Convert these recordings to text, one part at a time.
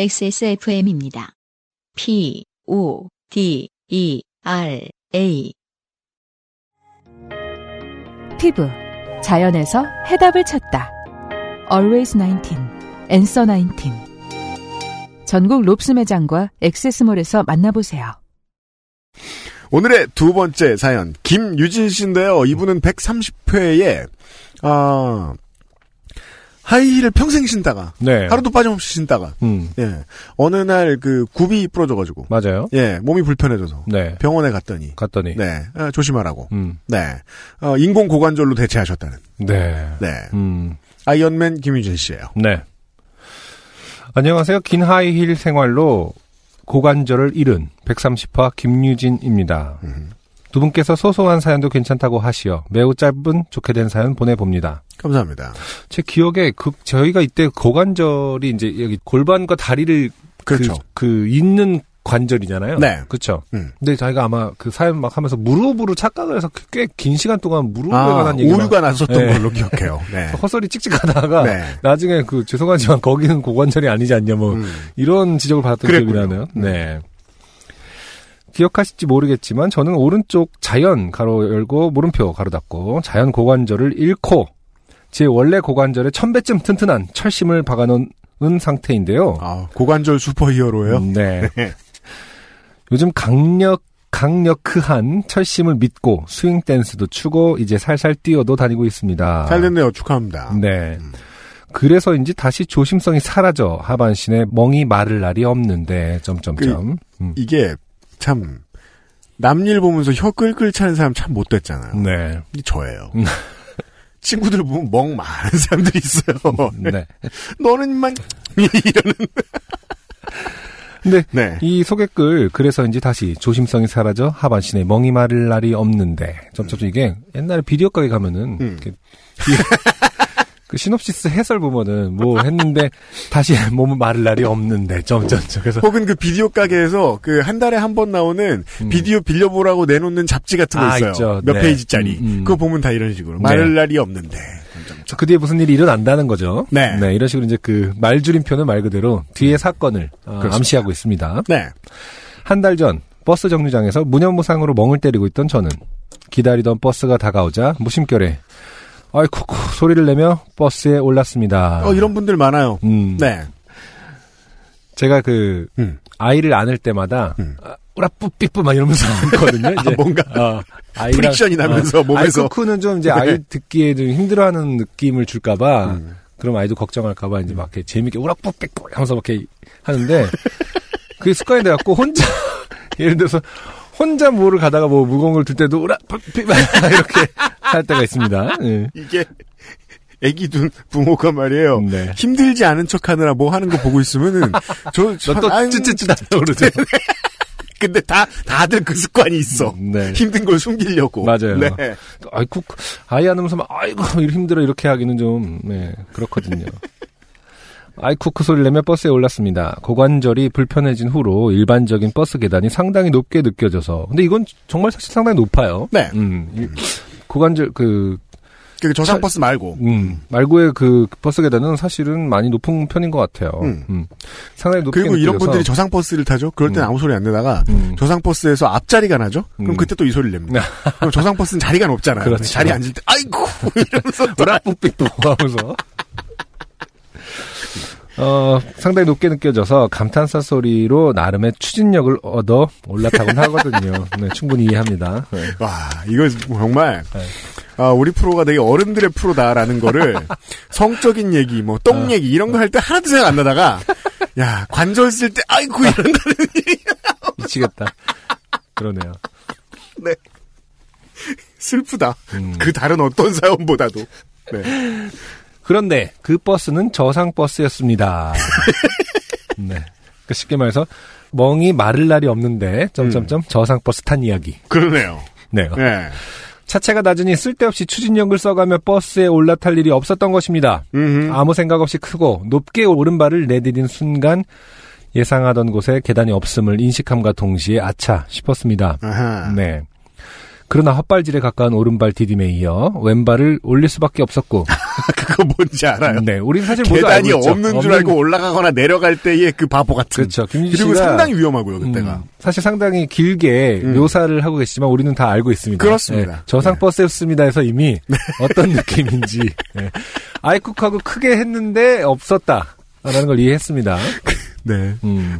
XSFM입니다. PODERA. 피부, 자연에서 해답을 찾다. Always 19, Answer 19. 전국 롭스 매장과 엑세스몰에서 만나보세요. 오늘의 두 번째 사연, 김유진 씨인데요. 이분은 130회에 하이힐을 평생 신다가, 네, 하루도 빠짐없이 신다가, 예, 어느 날 그 굽이 부러져가지고, 맞아요, 예, 몸이 불편해져서, 네, 병원에 갔더니, 네, 조심하라고, 네, 인공 고관절로 대체하셨다는, 네, 네, 아이언맨 김유진 씨예요. 네, 안녕하세요. 긴 하이힐 생활로 고관절을 잃은 130화 김유진입니다. 두 분께서 소소한 사연도 괜찮다고 하시어 매우 짧은 좋게 된 사연 보내봅니다. 감사합니다. 제 기억에 저희가 이때 고관절이 이제 여기 골반과 다리를 그렇죠. 있는 관절이잖아요. 네. 그렇죠. 근데 저희가 아마 그 사연 막 하면서 무릎으로 착각을 해서 꽤 긴 시간 동안 무릎에 관한 얘기가 오류가 났었던 걸로 기억해요. 네. 헛소리 찍찍하다가 나중에 죄송하지만 거기는 고관절이 아니지 않냐 이런 지적을 받았던 기억이 나네요. 네. 기억하실지 모르겠지만 저는 오른쪽 자연 가로 열고 물음표 가로 닫고 자연 고관절을 잃고 제 원래 고관절에 1000배쯤 튼튼한 철심을 박아놓은 상태인데요. 아, 고관절 슈퍼히어로예요? 네. 요즘 강력한 철심을 믿고 스윙 댄스도 추고 이제 살살 뛰어도 다니고 있습니다. 잘 됐네요. 축하합니다. 네. 그래서인지 다시 조심성이 사라져 하반신에 멍이 마를 날이 없는데 점점점. 이게 참 남일 보면서 혀 끌끌 차는 사람 참 못됐잖아요. 네. 이게 저예요. 친구들 보면 멍 많은 사람들이 있어요. 네. 너는 인만 이러는. 근데 네. 이 소개글 그래서인지 다시 조심성이 사라져 하반신에 멍이 마를 날이 없는데 점점 이게 옛날에 비디오 가게 가면은 그 시놉시스 해설 보면은 뭐 했는데 다시 몸을 마를 날이 없는데 점점점 그래서 혹은 그 비디오 가게에서 그 한 달에 한 번 나오는 비디오 빌려보라고 내놓는 잡지 같은 거 있어요. 있죠. 몇 네. 페이지짜리 그거 보면 다 이런 식으로 마를 날이 없는데 점점점. 그 뒤에 무슨 일이 일어난다는 거죠. 네, 네 이런 식으로 이제 그 말줄임표는 말 그대로 뒤에 사건을 암시하고 있습니다. 네, 한 달 전 버스 정류장에서 무념무상으로 멍을 때리고 있던 저는 기다리던 버스가 다가오자 무심결에 아이쿠쿠 소리를 내며 버스에 올랐습니다. 이런 분들 많아요. 네. 제가 아이를 안을 때마다 우라 뿌삐뿌 막 이러면서 울거든요. 이제 뭔가 아이랑, 프릭션이 나면서 몸에서. 아이쿠쿠는 좀 이제 아이 듣기에 좀 힘들어하는 느낌을 줄까봐 그럼 아이도 걱정할까봐 이제 막 이렇게 재밌게 우라 뿌삐뿌 하면서 막 이렇게 하는데 그게 습관이 돼갖고 혼자 예를 들어서 혼자 뭐를 가다가 뭐 무거운 걸 들 때도 우라 뿌삐뿌 이렇게 할 때가 있습니다. 네. 이게 애기 둔 부모가 말이에요. 네. 힘들지 않은 척하느라 뭐 하는 거 보고 있으면은 또 찌찌찌다고 그러죠. 근데 다들 그 습관이 있어. 네. 힘든 걸 숨기려고. 맞아요. 네. 아이쿠 아이 안으면서 막 아이고 힘들어 이렇게 하기는 좀 네, 그렇거든요. 아이쿠크 소리를 내며 버스에 올랐습니다. 고관절이 불편해진 후로 일반적인 버스 계단이 상당히 높게 느껴져서 근데 이건 정말 사실 상당히 높아요. 네. 고관절 저상 버스 말고 말고의 그 버스 계단은 사실은 많이 높은 편인 것 같아요. 상당히 높게 그리고 느껴져서. 이런 분들이 저상 버스를 타죠. 그럴 땐 아무 소리 안 내다가 저상 버스에서 앞자리가 나죠. 그럼 그때 또 이 소리를 냅니다. 그럼 저상 버스는 자리가 높잖아요. 그렇죠. 자리 앉을 때 아이고 이러면서 또라뿌빅도 하면서 상당히 높게 느껴져서 감탄사 소리로 나름의 추진력을 얻어 올라타곤 하거든요. 네, 충분히 이해합니다. 네. 와, 이거 정말, 네. 우리 프로가 되게 어른들의 프로다라는 거를 성적인 얘기, 뭐, 똥 얘기 이런 거 할 때 하나도 생각 안 나다가, 야, 관절 쓸 때, 아이고, 이런다는 얘기. 미치겠다. 그러네요. 네. 슬프다. 그 다른 어떤 사연보다도. 네. 그런데 그 버스는 저상 버스였습니다. 네, 그러니까 쉽게 말해서 멍이 마를 날이 없는데 점점점 저상 버스 탄 이야기. 그러네요. 네. 네. 차체가 낮으니 쓸데없이 추진력을 써가며 버스에 올라탈 일이 없었던 것입니다. 아무 생각 없이 크고 높게 오른발을 내디딘 순간 예상하던 곳에 계단이 없음을 인식함과 동시에 아차 싶었습니다. 아하. 네. 그러나 헛발질에 가까운 오른발 디딤에 이어 왼발을 올릴 수밖에 없었고 그거 뭔지 알아요. 네, 우린 사실 계단이 없는 줄 알고 올라가거나 내려갈 때의 그 바보 같은. 그렇죠. 김유진 씨가 그리고 상당히 위험하고요, 그때가. 사실 상당히 길게 묘사를 하고 계시지만 우리는 다 알고 있습니다. 그렇습니다. 네, 저상버스였습니다에서 이미 네. 어떤 느낌인지 네. 아이쿡하고 크게 했는데 없었다라는 걸 이해했습니다. 네,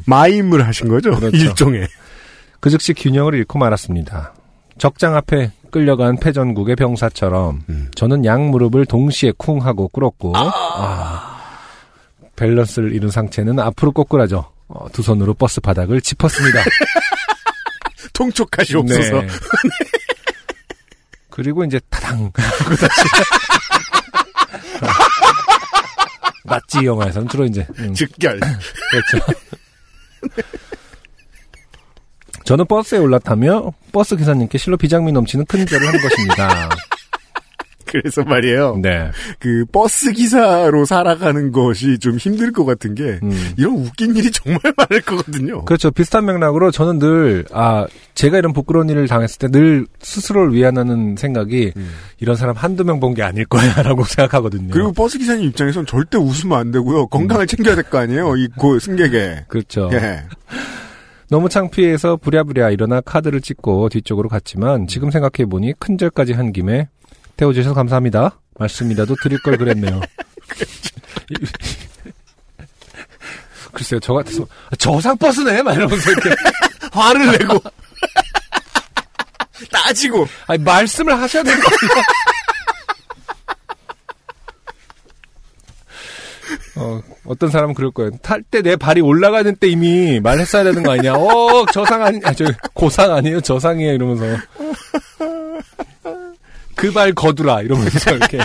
마임을 하신 거죠. 그렇죠. 일종의. 그 즉시 균형을 잃고 말았습니다. 적장 앞에 끌려간 패전국의 병사처럼 저는 양 무릎을 동시에 쿵 하고 꿇었고 밸런스를 잃은 상체는 앞으로 꼬꾸라져 두 손으로 버스 바닥을 짚었습니다. 통촉하시옵소서. 네. 그리고 이제 타당 하고 다시 낫지 영화에서는 주로 이제 즉결. 그렇죠. 네. 저는 버스에 올라타며 버스 기사님께 실로 비장미 넘치는 큰 절을 한 것입니다. 그래서 말이에요. 네. 그 버스 기사로 살아가는 것이 좀 힘들 것 같은 게 이런 웃긴 일이 정말 많을 거거든요. 그렇죠. 비슷한 맥락으로 저는 늘 제가 이런 부끄러운 일을 당했을 때 늘 스스로를 위안하는 생각이 이런 사람 한두 명 본 게 아닐 거야라고 생각하거든요. 그리고 버스 기사님 입장에선 절대 웃으면 안 되고요. 건강을 챙겨야 될 거 아니에요. 그 승객에. 그렇죠. 예. 너무 창피해서 부랴부랴 일어나 카드를 찍고 뒤쪽으로 갔지만 지금 생각해보니 큰절까지 한 김에 태워주셔서 감사합니다. 말씀이라도 드릴 걸 그랬네요. 글쎄요. 저 같아서 저상버스네? 막 이러면서 이렇게 화를 내고 따지고 아니 말씀을 하셔야 될 거 아니야. 어떤 사람은 그럴 거예요. 탈 때 내 발이 올라가는 때 이미 말했어야 되는 거 아니냐. 저상 아니, 고상 아니에요? 저상이에요? 이러면서. 그 발 거두라. 이러면서 이렇게.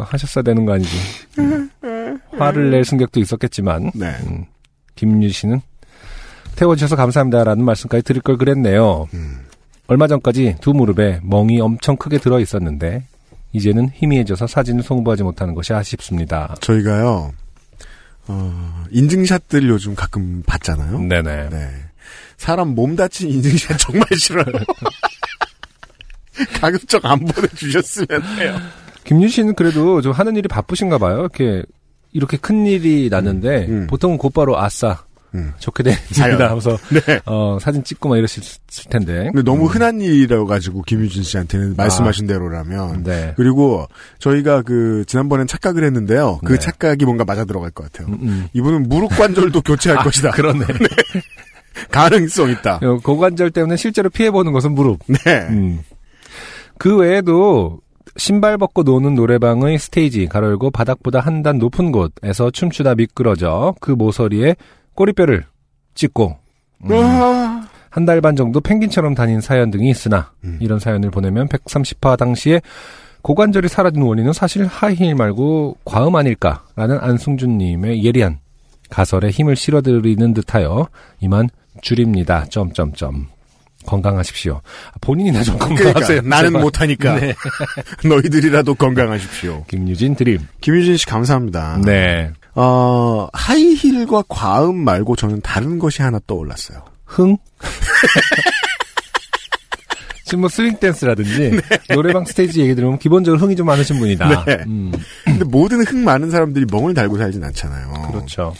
하셨어야 되는 거 아니지. 화를 낼 승객도 있었겠지만. 네. 김유 씨는 태워주셔서 감사합니다라는 말씀까지 드릴 걸 그랬네요. 얼마 전까지 두 무릎에 멍이 엄청 크게 들어 있었는데. 이제는 희미해져서 사진을 송부하지 못하는 것이 아쉽습니다. 저희가요, 인증샷들 요즘 가끔 봤잖아요. 네네. 네. 사람 몸 다친 인증샷 정말 싫어요. 가급적 안 보내주셨으면 해요. 김유 씨는 그래도 좀 하는 일이 바쁘신가 봐요. 이렇게 큰 일이 났는데, 보통은 곧바로 아싸. 좋게 된 일이다 하면서 네. 사진 찍고 막 이러실 텐데. 근데 너무 흔한 일이라고 가지고 김유진 씨한테는 말씀하신 대로라면. 네. 그리고 저희가 지난번엔 착각을 했는데요. 그 네. 착각이 뭔가 맞아 들어갈 것 같아요. 이분은 무릎 관절도 교체할 것이다. 그러네. 네. 가능성 있다. 고관절 때문에 실제로 피해보는 것은 무릎. 네. 그 외에도 신발 벗고 노는 노래방의 스테이지 가로 열고 바닥보다 한 단 높은 곳에서 춤추다 미끄러져 그 모서리에 꼬리뼈를 찍고 한 달 반 정도 펭귄처럼 다닌 사연 등이 있으나 이런 사연을 보내면 130화 당시에 고관절이 사라진 원인은 사실 하이힐 말고 과음 아닐까라는 안승준 님의 예리한 가설에 힘을 실어드리는 듯하여 이만 줄입니다. 점점점 건강하십시오. 본인이나 좀 건강하세요. 나는 제발. 못하니까 네. 너희들이라도 건강하십시오. 김유진 드림. 김유진 씨 감사합니다. 네. 하이힐과 과음 말고 저는 다른 것이 하나 떠올랐어요. 흥? 지금 뭐 스윙댄스라든지 네. 노래방 스테이지 얘기 들으면 기본적으로 흥이 좀 많으신 분이다. 네. 근데 모든 흥 많은 사람들이 멍을 달고 살진 않잖아요. 그렇죠.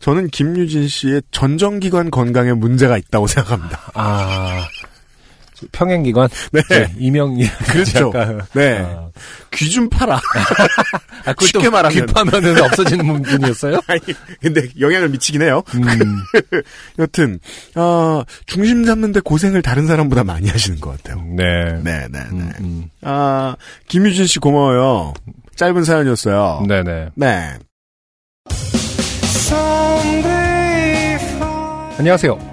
저는 김유진 씨의 전정기관 건강에 문제가 있다고 생각합니다. 평행기관? 네. 네. 이명이. 그렇죠. 네. 귀 좀 팔아. 쉽게 말하면. 귀 파면은 없어지는 분이었어요? 아니, 근데 영향을 미치긴 해요. 여튼, 중심 잡는데 고생을 다른 사람보다 많이 하시는 것 같아요. 네. 네. 김유진 씨 고마워요. 짧은 사연이었어요. 네네. 네. 안녕하세요.